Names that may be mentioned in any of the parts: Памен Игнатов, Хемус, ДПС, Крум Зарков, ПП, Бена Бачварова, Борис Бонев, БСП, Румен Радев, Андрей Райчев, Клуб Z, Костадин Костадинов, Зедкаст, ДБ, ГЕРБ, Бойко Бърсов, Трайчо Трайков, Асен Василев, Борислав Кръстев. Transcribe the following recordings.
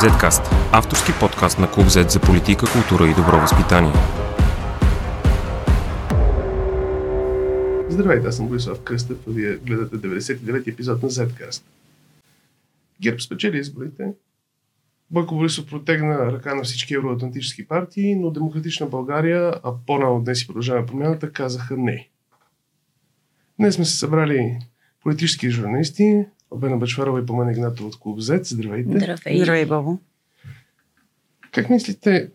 Зедкаст – авторски подкаст на Клуб Z за политика, култура и добро възпитание. Здравейте, аз съм Борислав Кръстев, а вие гледате 99-ти епизод на Зедкаст. ГЕРБ спечели изборите. Бойко Бърсов протегна ръка на всички евроатлантически партии, но Демократична България, а по-рано днес и Продължаваме промяната, казаха не. Днес сме се събрали политически журналисти, Бена Бачварова и Памен Игнатов от Клуб Z. Здравейте. Здравей. Здравей, Бобо. Как мислите,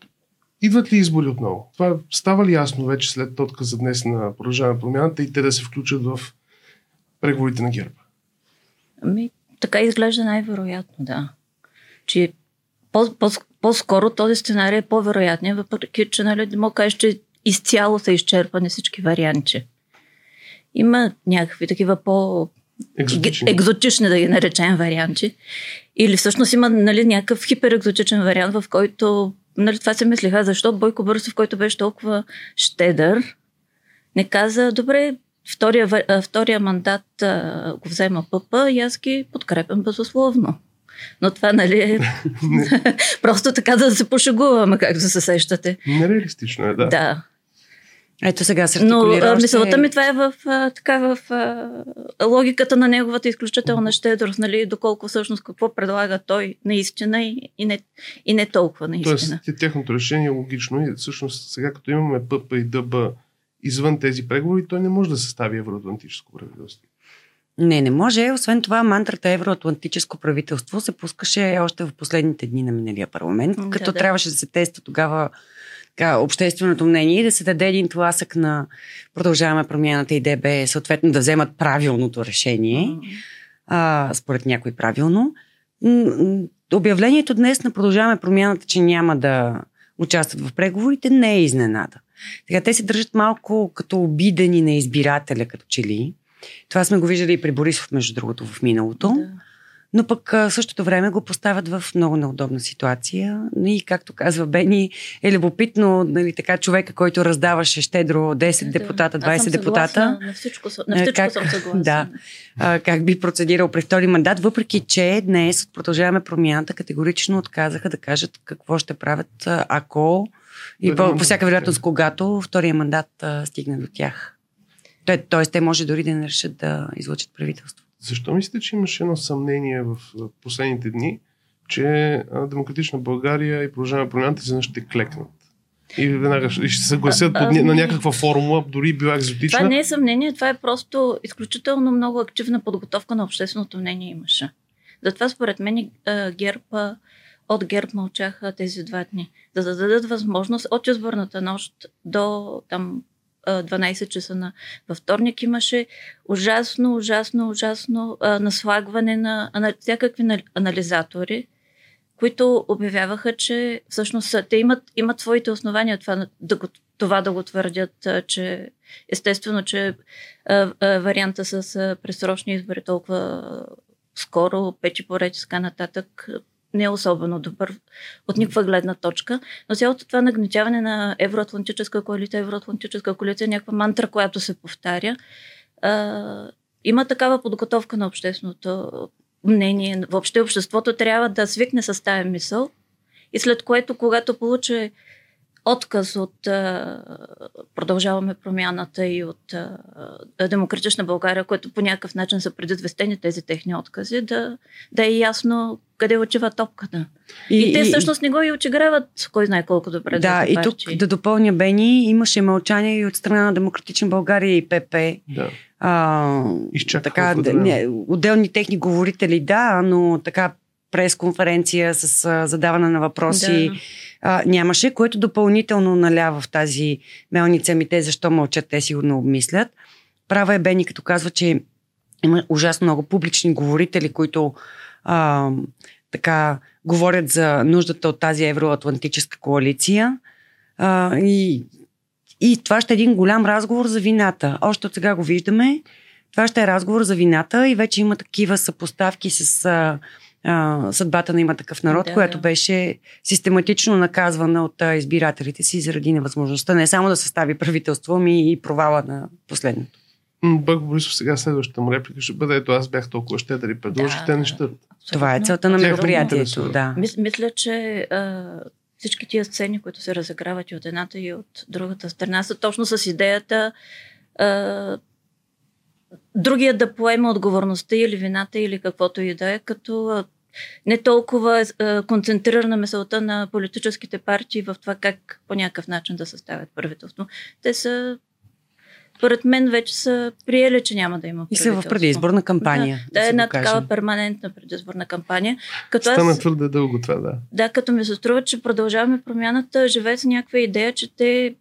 идват ли избори отново? Това става ли ясно вече след отказа днес на Продължаваме промяната и те да се включат в преговорите на ГЕРБ? Така изглежда най-вероятно, да. Че по-скоро този сценарий е по-вероятният, въпреки че, да мога кажа, че изцяло са изчерпани всички варианти. Има някакви такива екзотични, да ги наречем, варианти. Или всъщност има някакъв хиперекзотичен вариант, в който това се мислиха, защо Бойко Бърсов, който беше толкова щедър, не каза, добре, втория мандат го взема ПП и аз ги подкрепям безусловно. Но това, е просто така да се пошегуваме, както се сещате. Нереалистично е, да. Да. Ето сега се артикулира. Но мисълта ми това е в логиката на неговата изключителна щедрост, доколко всъщност какво предлага той наистина и не толкова наистина. Тоест, техното решение е логично и всъщност сега като имаме ПП и ДБ извън тези преговори, той не може да състави евроатлантическо правителство. Не може. Освен това, мантрата евроатлантическо правителство се пускаше още в последните дни на миналия парламент, като трябваше да се тества тогава общественото мнение и да се даде един тласък на Продължаваме промяната и ДБ, съответно да вземат правилното решение, според някой правилно. Обявлението днес на Продължаваме промяната, че няма да участват в преговорите, не е изненада. Сега те се държат малко като обидени на избирателя, като че ли. Това сме го виждали и при Борисов, между другото, в миналото. Да. Но пък в същото време го поставят в много неудобна ситуация. И както казва Бени, е любопитно, така, човека, който раздаваше щедро 10 депутата, 20 депутата. На всичко съм съгласна. Да, как би процедирал при втори мандат, въпреки че днес Продължаваме промяната категорично отказаха да кажат какво ще правят, ако и по всяка вероятност, когато втория мандат стигне до тях. Тоест, те може дори да не решат да излъчат правителство. Защо мислите, че имаше едно съмнение в последните дни, че Демократична България и Продължаваме промяната изведнъж ще клекнат? И веднага ще се съгласят на някаква формула, дори била екзотична? Това не е съмнение, това е просто изключително много активна подготовка на общественото мнение имаше. Затова според мен от ГЕРБ мълчаха тези два дни. Да дадат възможност от изборната нощ до там 12 часа във вторник имаше ужасно наслагване на всякакви анализатори, които обявяваха, че всъщност те имат своите основания това да го твърдят, че естествено, че варианта с пресрочни избори толкова скоро, печи поред и така нататък, не е особено добър от никаква гледна точка, но цялото това нагнетяване на евроатлантическа коалиция, някаква мантра, която се повтаря, има такава подготовка на общественото мнение. Въобще обществото трябва да свикне с тая мисъл и след което, когато получи отказ от Продължаваме промяната и от Демократична България, които по някакъв начин са предизвестени тези техни откази, да е ясно къде отива топката. И те всъщност не го и отиграват, кой знае колко добре. Да, и тук да допълня Бени, имаше мълчание и от страна на Демократична България и ПП. Да. Изчакаха. Отделни техни говорители, но така пресконференция с задаване на въпроси нямаше, което допълнително налява в тази мелница защо мълчат, те сигурно обмислят. Права е Бени, като казва, че има ужасно много публични говорители, които така говорят за нуждата от тази евроатлантическа коалиция и това ще е един голям разговор за вината. Още от сега го виждаме. Това ще е разговор за вината и вече има такива съпоставки с съдбата на Има такъв народ, която беше систематично наказвана от избирателите си заради невъзможността не само да състави правителство, но и провала на последното. Бойко Борисов, сега следващата му реплика ще бъде: ето, аз бях толкова щедър и предложих те неща. Това е целта на мероприятието. Да. Мисля, че всички тия сцени, които се разиграват и от едната и от другата страна, са точно с идеята другия да поема отговорността или вината или каквото и да е, като не толкова концентрирана мисълта на политическите партии в това как по някакъв начин да съставят правителство. Те са, поред мен, вече са приели, че няма да има правителство. И са в предизборна кампания. Да, една такава перманентна предизборна кампания. Стана твърде дълго това, да. Да, като ми се струва, че продължаваме промяната, живее с някаква идея, че те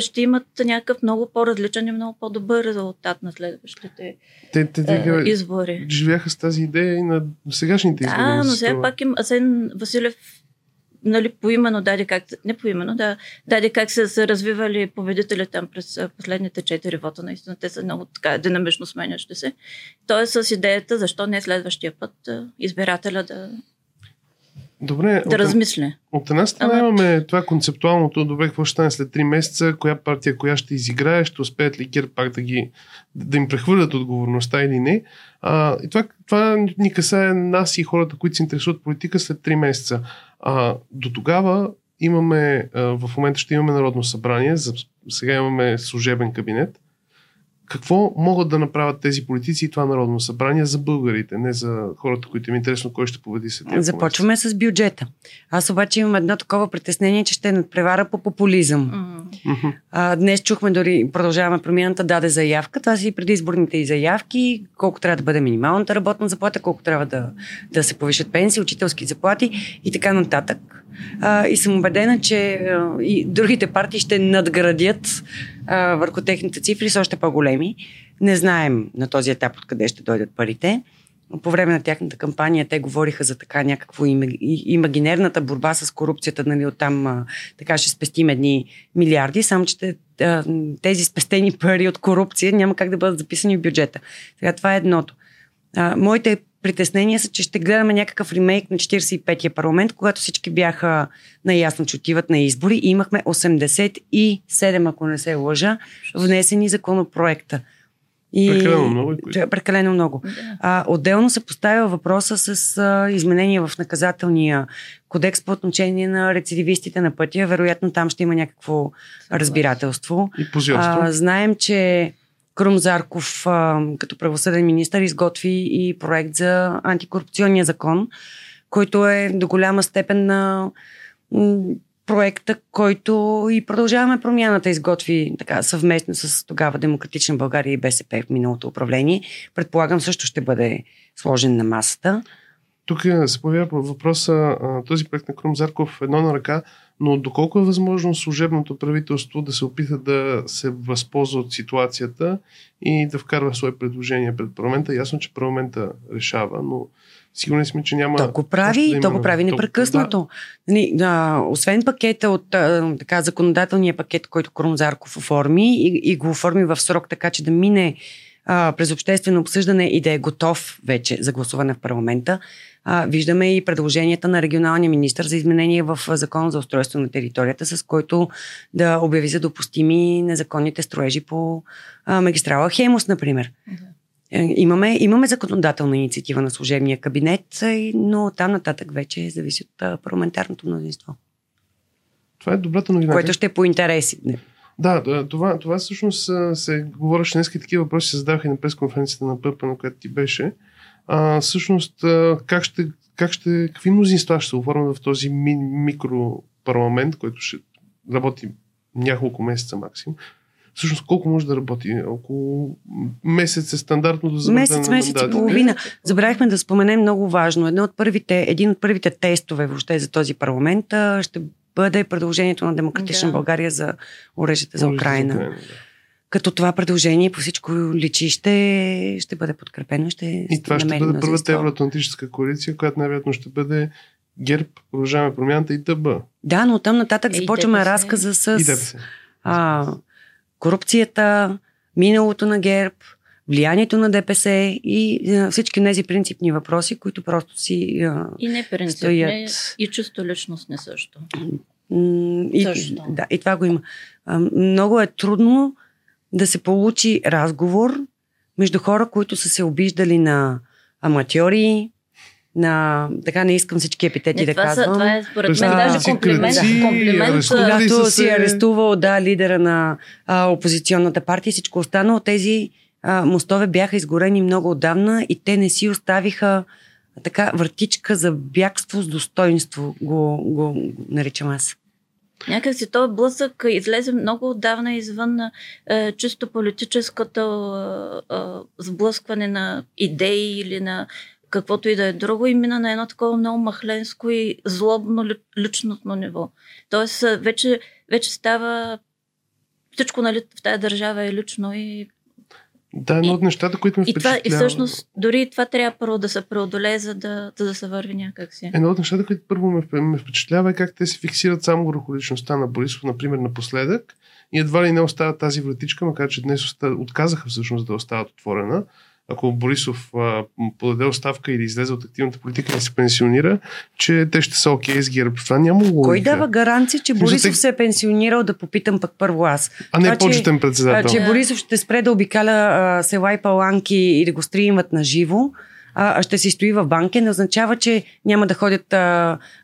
ще имат някакъв много по-различен и много по-добър резултат на следващите избори. Живяха с тази идея и на сегашните избори. Да, но сега пак Асен Василев, нали, поименно даде как... Не поименно, да. Даде как се развивали победители там през последните 4 вота. Наистина те са много така динамично сменящи се. Тоест с идеята, защо не следващия път избирателя да... Добре, да размисля. От една страна имаме това концептуалното, добре, какво ще стане след 3 месеца, коя партия, коя ще изиграе, ще успеят ли ГЕРБ пак да им прехвърлят отговорността или не. И това ни касае нас и хората, които се интересуват политика след 3 месеца. До тогава имаме, в момента ще имаме Народно събрание, сега имаме служебен кабинет. Какво могат да направят тези политици и това Народно събрание за българите, не за хората, които им е интересно кой ще победи след тях? Започваме с бюджета. Аз обаче имам едно такова притеснение, че ще надпревара по популизъм. Mm-hmm. Днес чухме, дори Продължаваме промяната даде заявка. Това са и предизборните и заявки. Колко трябва да бъде минималната работна заплата, колко трябва да се повишат пенсии, учителски заплати и така нататък. И съм убедена, че и другите партии ще надградят върху техните цифри са още по-големи. Не знаем на този етап откъде ще дойдат парите. По време на тяхната кампания те говориха за така някакво имагинерната борба с корупцията, нали, оттам така ще спестим едни милиарди, само че тези спестени пари от корупция няма как да бъдат записани в бюджета. Сега това е едното. Моите притеснения са, че ще гледаме някакъв ремейк на 45-я парламент, когато всички бяха наясно, че отиват на избори и имахме 87, ако не се лъжа, внесени законопроекта. И... Прекалено много. Прекалено много. Да. Отделно се поставя въпроса с изменения в наказателния кодекс по отношение на рецидивистите на пътя. Вероятно там ще има някакво разбирателство. И позиорство. Знаем, че Крум Зарков, като правосъден министър, изготви и проект за антикорупционния закон, който е до голяма степен на проекта, който и Продължаваме промяната изготви така съвместно с тогава Демократична България и БСП в миналото управление. Предполагам, също ще бъде сложен на масата. Тук се появява въпроса, този проект на Крум Зарков едно на ръка, но доколко е възможно служебното правителство да се опита да се възползва от ситуацията и да вкарва свое предложение пред парламента? Ясно, че парламента решава, но сигурни сме, че няма... То го прави непрекъснато. Да. Освен пакета от така, законодателния пакет, който Крум Зарков оформи и го оформи в срок, така че да мине през обществено обсъждане и да е готов вече за гласуване в парламента. Виждаме и предложенията на регионалния министър за изменение в Закона за устройство на територията, с който да обяви за допустими незаконните строежи по магистрала Хемус, например. Uh-huh. Имаме законодателна инициатива на служебния кабинет, но там нататък вече зависи от парламентарното мнозинство. Това е добрата новина. Което ще е по интереси. Да, това всъщност се говореше днес и такива въпроси се зададаха и на пресконференцията на ПП, на която ти беше. Всъщност, какви мнозинства ще се оформят в този микропарламент, който ще работи няколко месеца максимум? Всъщност, колко може да работи? Около месец е стандартното за мандата. Месец и половина. Забравихме да споменем много важно. Един от първите тестове въобще за този парламент ще бъде предложението на Демократична България за оръжията за Украина. Като това предложение по всичко личи ще бъде подкрепено. И това ще бъде първата евроатлантическа коалиция, която най-вероятно ще бъде ГЕРБ, Продължаваме промяната и ДБ. Да, но оттам нататък започваме разказа с корупцията, миналото на ГЕРБ, влиянието на ДПС и всички тези принципни въпроси, които просто си и не принципни, стоят. И чисто личностни също. И това го има. Много е трудно да се получи разговор между хора, които са се обиждали на аматьори, на така не искам всички епитети не, да казвам. Това е според мен даже комплимент. Когато си арестувал лидера на опозиционната партия и всичко останало, тези мостове бяха изгорени много отдавна и те не си оставиха така въртичка за бягство с достоинство, го наричам аз. Някак си този блъсък излезе много отдавна извън чисто политическото сблъскване на идеи или на каквото и да е друго, и мина на едно такова много махленско и злобно личностно ниво. Тоест вече става всичко, нали, в тая държава е лично и да, едно от нещата, които ме впечатлява. И всъщност дори това трябва първо да се преодолее, за да се върви някак си. Едно от нещата, които първо ме впечатлява е как те се фиксират само върху личността на Борисов, например, напоследък, и едва ли не остават тази вратичка, макар че днес отказаха всъщност да остават отворена. Ако Борисов подаде оставка или излезе от активната политика и се пенсионира, че те ще са окей с ГЕРБ. Това няма логика. Кой дава гаранция, че Борисов се е пенсионирал, да попитам пък първо аз. А не почетен председател. Че Борисов ще спре да обикаля села и паланки и да го стримват на живо, а ще си стои в банке, не означава, че няма да ходят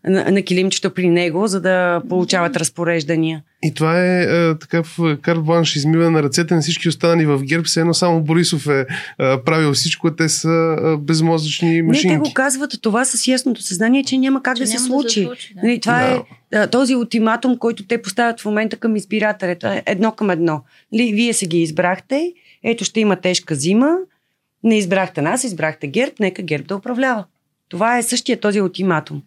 на килимчето при него, за да получават разпореждания. И това е такъв карт-бланш измиване на ръцете на всички останали в ГЕРБ, все едно само Борисов е правил всичко, те са безмозъчни машинки. Не, те го казват това с ясното съзнание, че няма как да се случи. Да. Това е този ултиматум, който те поставят в момента към избирателя. Едно към едно. Вие се ги избрахте, ето ще има тежка зима, не избрахте нас, избрахте ГЕРБ, нека ГЕРБ да управлява. Това е същия този ултиматум.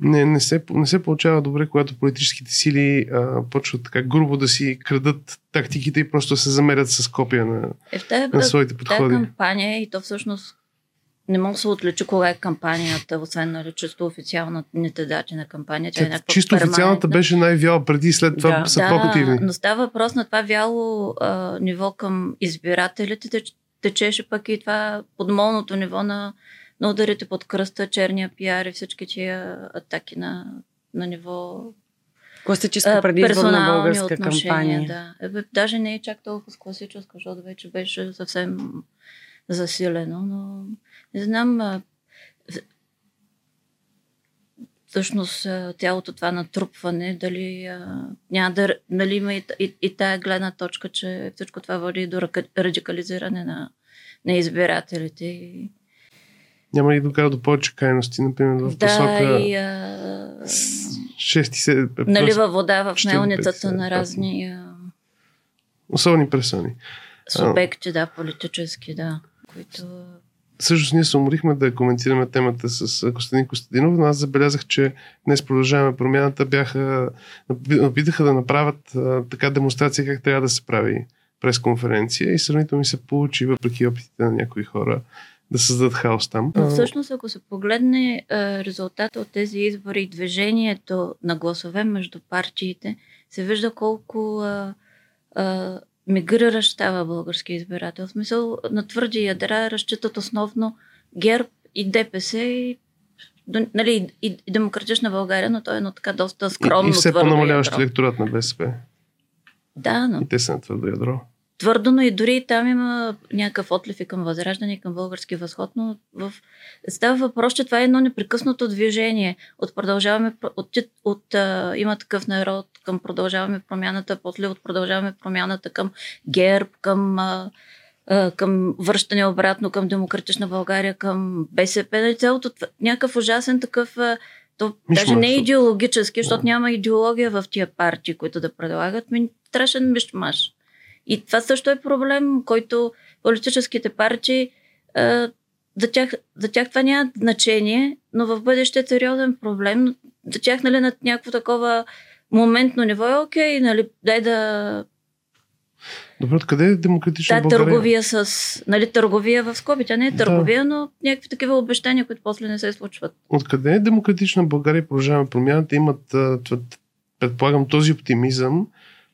Не се получава добре, когато политическите сили почват така грубо да си крадат тактиките и просто се замерят с копия на своите подходи. Тази кампания, и то всъщност не мога да се отличи кога е кампанията, освен на чисто официалните дати на кампанията. Е някаква чисто перманентна. Официалната беше най-вяла преди, след това са по-кативни. Но става въпрос на това вяло ниво към избирателите, течеше пък и това подмолното ниво на ударите под кръста, черния пиар и всички тия атаки на ниво класическа предизборна българска кампания. Да. Даже не е чак толкова с класическа, защото вече беше съвсем засилено, но не знам, всъщност цялото това натрупване, дали няма да, нали, има и тая гледна точка, че всичко това води до радикализиране на избирателите. Няма ли докара до повече крайности, например, в посока 6-7... налива вода в мелницата на разни... особени персони. Субекти, да, политически, да. Които... Също ние се уморихме да коментираме темата с Костадин Костадинов, но аз забелязах, че днес Продължаваме промяната опитаха да направят така демонстрация как трябва да се прави пресконференция и сравнително ми се получи, въпреки опитите на някои хора да създадат хаос там. Но всъщност, ако се погледне резултата от тези избори и движението на гласове между партиите, се вижда колко мигриращ става български избирател. В смисъл, на твърди ядра разчитат основно ГЕРБ и ДПС и, нали, и Демократична България, но той е едно така доста скромно. И все по-намаляващ електорат на БСП. Да, но... И те са на твърдо ядро. Твърдо, но и дори там има някакъв отлив и към Възраждане, и към Български възход, но става въпрос, че това е едно непрекъснато движение. От Продължаваме, Има такъв народ към Продължаваме промяната, после от Продължаваме промяната към ГЕРБ, към връщане обратно, към Демократична България, към БСП. Цялото някакъв ужасен такъв... даже не идеологически, защото няма идеология в тия партии, които да предлагат. Страшен мишмаш. И това също е проблем, който политическите партии, за тях това няма значение, но в бъдеще е сериозен проблем. За тях, нали, на някакво такова моментно ниво е окей, нали, дай да... Добре, къде е Демократична България? Търговия с... Нали, търговия в скоби. Тя не е търговия, но някакви такива обещания, които после не се случват. Откъде е Демократична България и Продължаваме промяната имат, предполагам, този оптимизъм,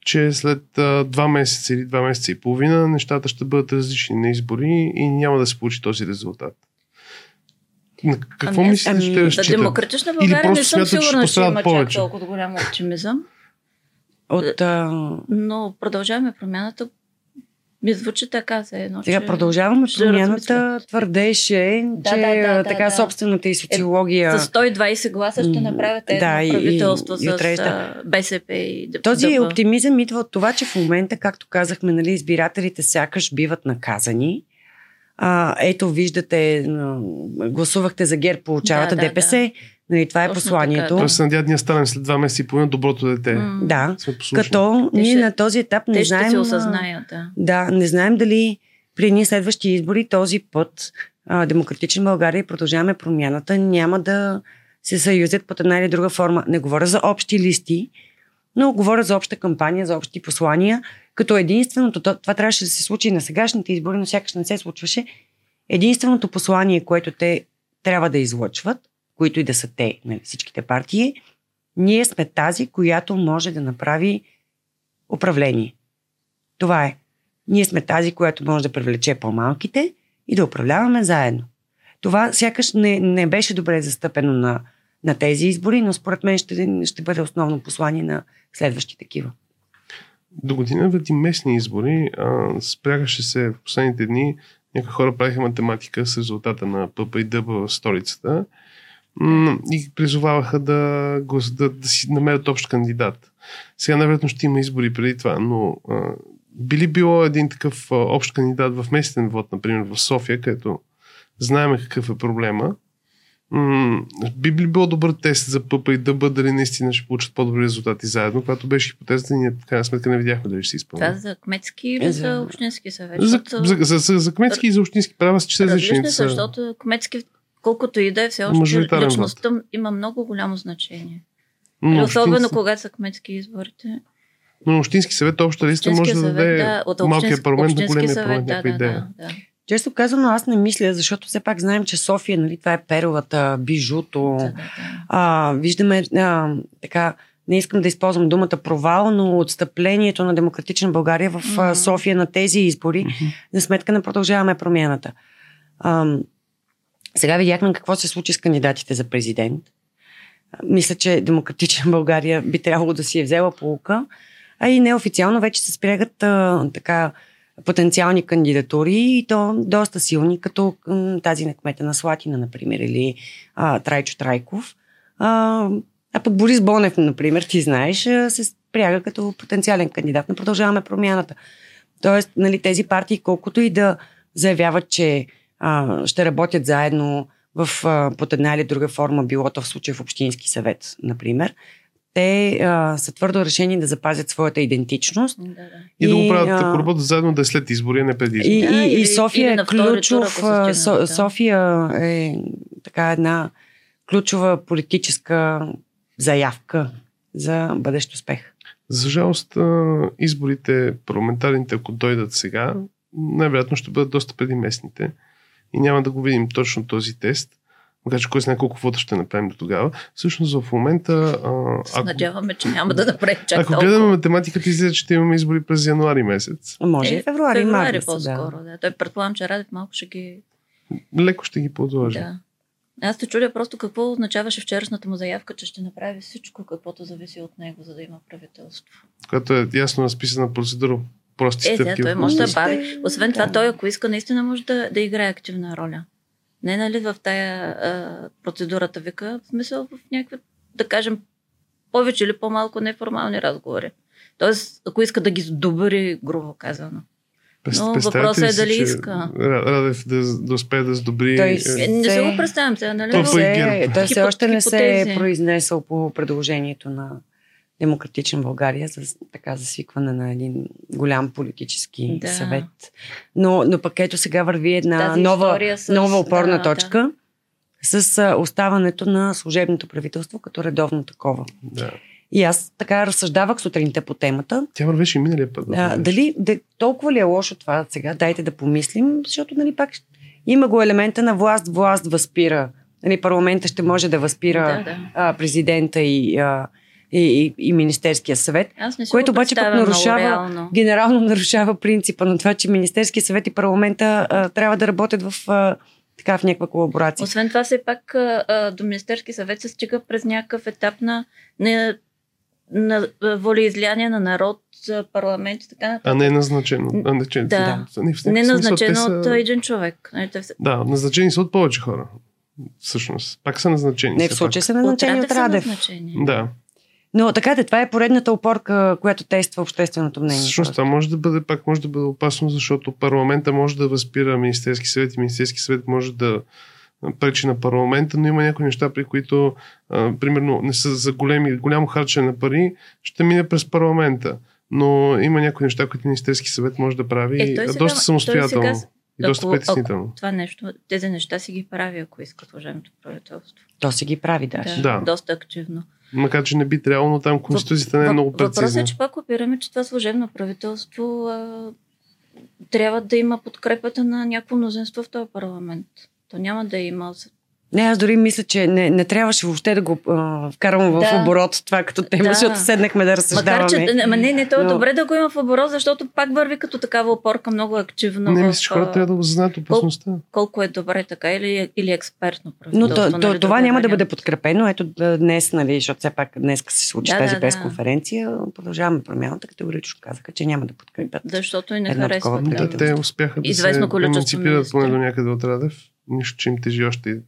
че след 2 месеца или 2 месеца и половина нещата ще бъдат различни на избори и няма да се получи този резултат. Какво мислите, ще разчитат? Демократична България не съм сигурна, че има чак толкова голям оптимизъм. Но Продължаваме промяната Ми звучи така се едно. Сега продължаваме промяната. Твърдеше, да, че така собствената и социология... С 120 гласа ще направите едно правителство с БСП и ДП. Този оптимизъм идва от това, че в момента, както казахме, нали, избирателите сякаш биват наказани. Ето, виждате, гласувахте за ГЕРБ, получавате ДПС. Да. Нали, това е точно посланието. Така, да. Тоест, надяд, ние станем след 2 месеца и половина доброто дете. Да, като ние на този етап не знаем... Те ще се осъзнаят. Да, не знаем дали при ние следващи избори този път Демократична България и Продължаваме промяната няма да се съюзят под една или друга форма. Не говоря за общи листи, но говоря за обща кампания, за общи послания, като единственото, това трябваше да се случи на сегашните избори, но сякаш не се случваше, единственото послание, което те трябва да излъчват, които и да са те, нали, всичките партии, ние сме тази, която може да направи управление. Това е. Ние сме тази, която може да привлече по-малките и да управляваме заедно. Това сякаш не беше добре застъпено на тези избори, но според мен ще бъде основно послание на следващи такива. До година преди местни избори спрягаше се в последните дни, някои хора правиха математика с резултата на ПП и ДБ в столицата и призоваваха да си намерят общ кандидат. Сега наверно ще има избори преди това, но би ли било един такъв общ кандидат в местен вод, например в София, където знаем какъв е проблема, би ли било добър тест за ПП и ДБ, дали наистина ще получат по-добри резултати заедно, когато беше хипотезата и ние в крайна сметка не видяхме дали ще се изпълни. Това за кметски или за общински съвет? За кметски и за общински права, че се различни. Защото кметски, колкото и да е, все още личността има много голямо значение. Но особено когато са кметски изборите. Но общински съвет, обща листа може да даде малкия парламент на големия парламент, някаква идея. Често казано, аз не мисля, защото все пак знаем, че София, нали, това е перлата, бижуто. Виждаме, така, не искам да използвам думата провал, но отстъплението на Демократична България в София на тези избори, за сметка не продължаваме промяната. Сега видяхме какво се случи с кандидатите за президент. Мисля, че Демократична България би трябвало да си е взела поука, а и неофициално вече се спрягат така потенциални кандидатури и то доста силни, като тази на кмета на Слатина, например, или Трайчо Трайков. А пък Борис Бонев, например, ти знаеш, се спряга като потенциален кандидат. Не продължаваме промяната. Тоест, нали, тези партии, колкото и да заявяват, че ще работят заедно под една или друга форма, било то в случая в Общински съвет, например, те са твърдо решени да запазят своята идентичност. И да го правят ако работят заедно да е след избори, а не преди избори. И София е ключов. София е така една ключова политическа заявка за бъдещ успех. За жалост, изборите парламентарните, ако дойдат сега, най-вероятно ще бъдат доста преди местните. И няма да го видим точно този тест. Макар че кой знае колко вода ще направим до тогава. Всъщност в момента... надяваме, че няма да направим чак толкова. Ако гледаме математиката, излиза, че имаме избори през януари месец. Може и февруари, март. По-скоро, да. Той предполагам, че Радев малко ще ги... Леко ще ги подложи. Да. Аз се чудя просто какво означаваше вчерашната му заявка, че ще направи всичко, каквото зависи от него, за да има правителство. Което е ясно разписана процедура. Той може да бави. Освен това, той, ако иска, наистина може да играе активна роля. Не, нали, в тая процедурата вика, в смисъл в някакви, да кажем, повече или по-малко неформални разговори. Тоест, ако иска да ги сдобри, грубо казано. Но въпросът е дали иска. Радев да успее да сдобри... Не се го представям сега, нали? Той все още не се е произнесъл по предложението на Демократична България за така засвикване на един голям политически съвет. Но пък ето сега върви една нова опорна точка с оставането на служебното правителство като редовно такова. Да. И аз така разсъждавах сутринта по темата. Тя вървеше и миналия път. Толкова ли е лошо това сега? Дайте да помислим, защото, нали, пак има го елемента на власт възпира. Нали, парламента ще може да възпира президента и Министерския съвет, което обаче пък генерално нарушава принципа на това, че Министерския съвет и парламента трябва да работят в някаква колаборация. Освен това, все пак до Министерския съвет се стига през някакъв етап на волеизлияние на народ, парламент и така нататък. А не е назначено. Не е назначено от един човек. Да, назначени са от повече хора. Всъщност. Пак са назначени. Не, в случай са назначени от Радев. Да. Но така де, това е поредната опорка, която тества общественото мнение. Всъщност това може да бъде, пак може да бъде опасно, защото парламента може да възпира Министерски съвет и Министерски съвет може да пречи на парламента, но има някои неща, при които, примерно, не са за голямо харчене на пари, ще мине през парламента. Но има някои неща, които Министерски съвет може да прави доста самостоятелно и доста притеснително. Тези неща си ги прави, ако искат служебното правителство. То си ги прави, да. Доста активно. Макар, че не би трябвало, но там конституцията не е много прецизна. Въпросът е, че пак опираме, че това служебно правителство трябва да има подкрепата на някакво мнозинство в този парламент. То няма да има... Не, аз дори мисля, че не трябваше въобще да го вкарвам в оборот това като тема, защото седнахме да разсъждаваме. Макар, че, то е добре да го има в оборот, защото пак върви като такава опорка много активно. Не мисля, че хората трябва да го знаят опасността. Колко е добре така или експертно правителство. Но това няма да бъде подкрепено. Ето днес, защото все пак днес се случи тази пресконференция, продължаваме промяната, категорично казаха, че няма да подкрепят. Защото и не харесват. Да, те успяха да се еманципират поне до някъде от Радев. Нищо, че им тежи още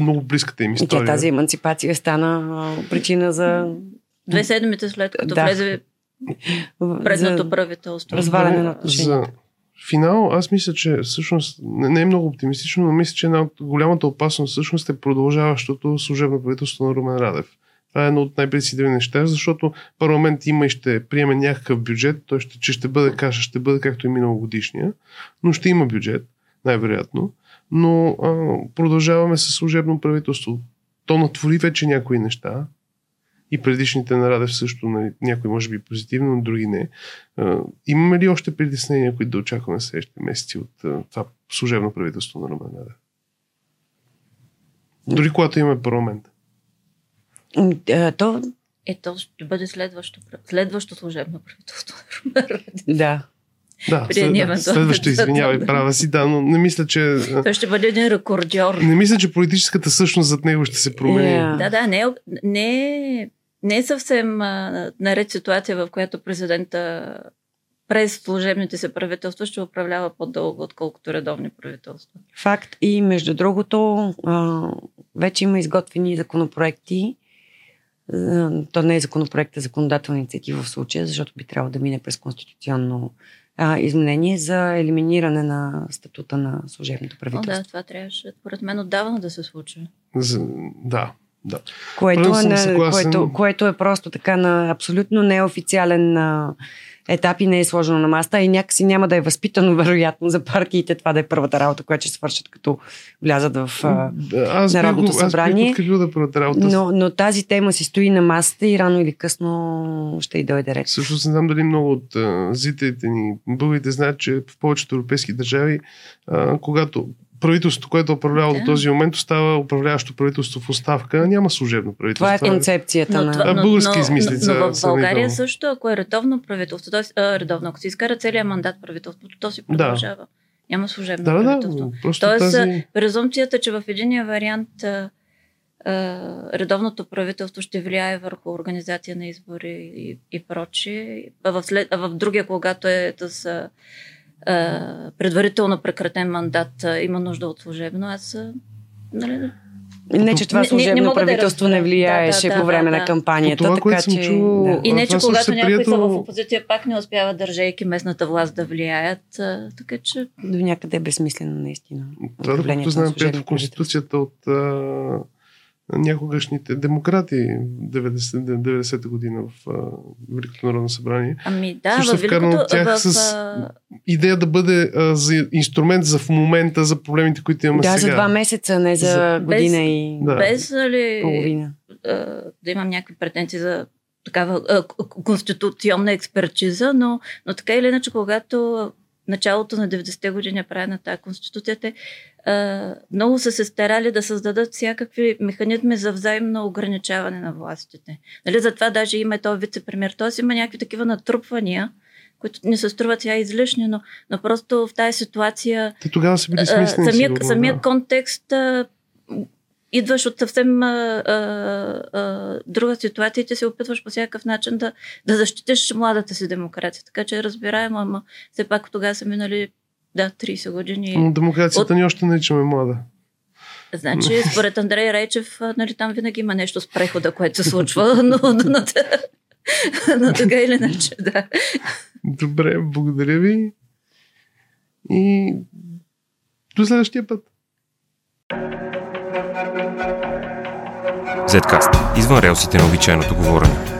много близката им история. Тази еманципация стана причина за... 2 седмици след като влезе предното правителство. Разваляне на отношенията. За финал, аз мисля, че всъщност не е много оптимистично, но мисля, че една от голямата опасност всъщност е продължаващото служебно правителство на Румен Радев. Това е едно от най-предсидиви неща, защото парламент има и ще приеме някакъв бюджет, той ще бъде каша, ще бъде както и миналогодишния, но ще има бюджет, най-вероятно. Но продължаваме със служебно правителство. То натвори вече някои неща и предишните на Радев също, някои може би позитивно, но други не. Имаме ли още притеснения, които да очакваме следващите месеци от това служебно правителство на Румен Радев? Дори когато имаме парламент. То ще бъде следващо служебно правителство на Румен Радев. Да. Да, следващо, извинявай, права си, но не мисля, че... Той ще бъде един рекордьор. Не мисля, че политическата същност зад него ще се промени. Yeah. Не е съвсем наред ситуация, в която президента през служебните се правителства ще управлява по-дълго, отколкото редовни правителства. Факт. И между другото, вече има изготвени законопроекти. То не е законопроект, а законодателна инициатива в случая, защото би трябвало да мине през конституционно изменение за елиминиране на статута на служебното правителство. Това трябваше, според мен, отдавна да се случи. Да. Което е просто така на абсолютно неофициален етап и не е сложено на маста и някакси няма да е възпитано, вероятно, за партиите това да е първата работа, която ще свършат като влязат в Народното събрание. Но тази тема си стои на масата и рано или късно ще и дойде ред. Всъщност не знам дали много от зрителите ни българите знаят, че в повечето европейски държави, когато правителството, което е управляло до този момент, става управляващо правителство в оставка. Няма служебно правителство. Това е концепцията на български измислица. Но в България също, ако е редовно правителство, ако се изкара целият мандат правителството, то си продължава. Да. Няма служебно правителство. Тоест, презумпцията, че в единия вариант редовното правителство ще влияе върху организация на избори и прочие, а в другия, когато е с предварително прекратен мандат има нужда от служебно, Не, че това служебно правителство не влияеше по време на кампанията. И не, че когато някои са в опозиция, пак не успяват, държейки местната власт, да влияят. Така че до някъде е безсмислено, наистина. Това, докато знаем, в Конституцията от някогашните демократи 90-та година в Великото народно събрание. Също вкарано от тях с идея да бъде за инструмент за в момента, за проблемите, които имаме сега. За 2 месеца, не за година половина. Да имам някакви претенции за такава конституционна експертиза, но така или иначе, когато началото на 90-те години е правена тази конституцията, много са се старали да създадат всякакви механизми за взаимно ограничаване на властите. Затова даже има този вице-премиер. Тоест има някакви такива натрупвания, които не се струват сега излишни, но просто в тази ситуация самият контекст идваш от съвсем друга ситуация и ти се опитваш по всякакъв начин да защитиш младата си демокрация. Така че разбираем, ама все пак тогава са минали 30 години. Демокрацията ни още наричаме млада. Значи, според Андрей Райчев, нали, там винаги има нещо с прехода, което се случва, но така или иначе, да. Добре, благодаря ви и до следващия път. Зедкаст. Извън релсите на обичайното говорене.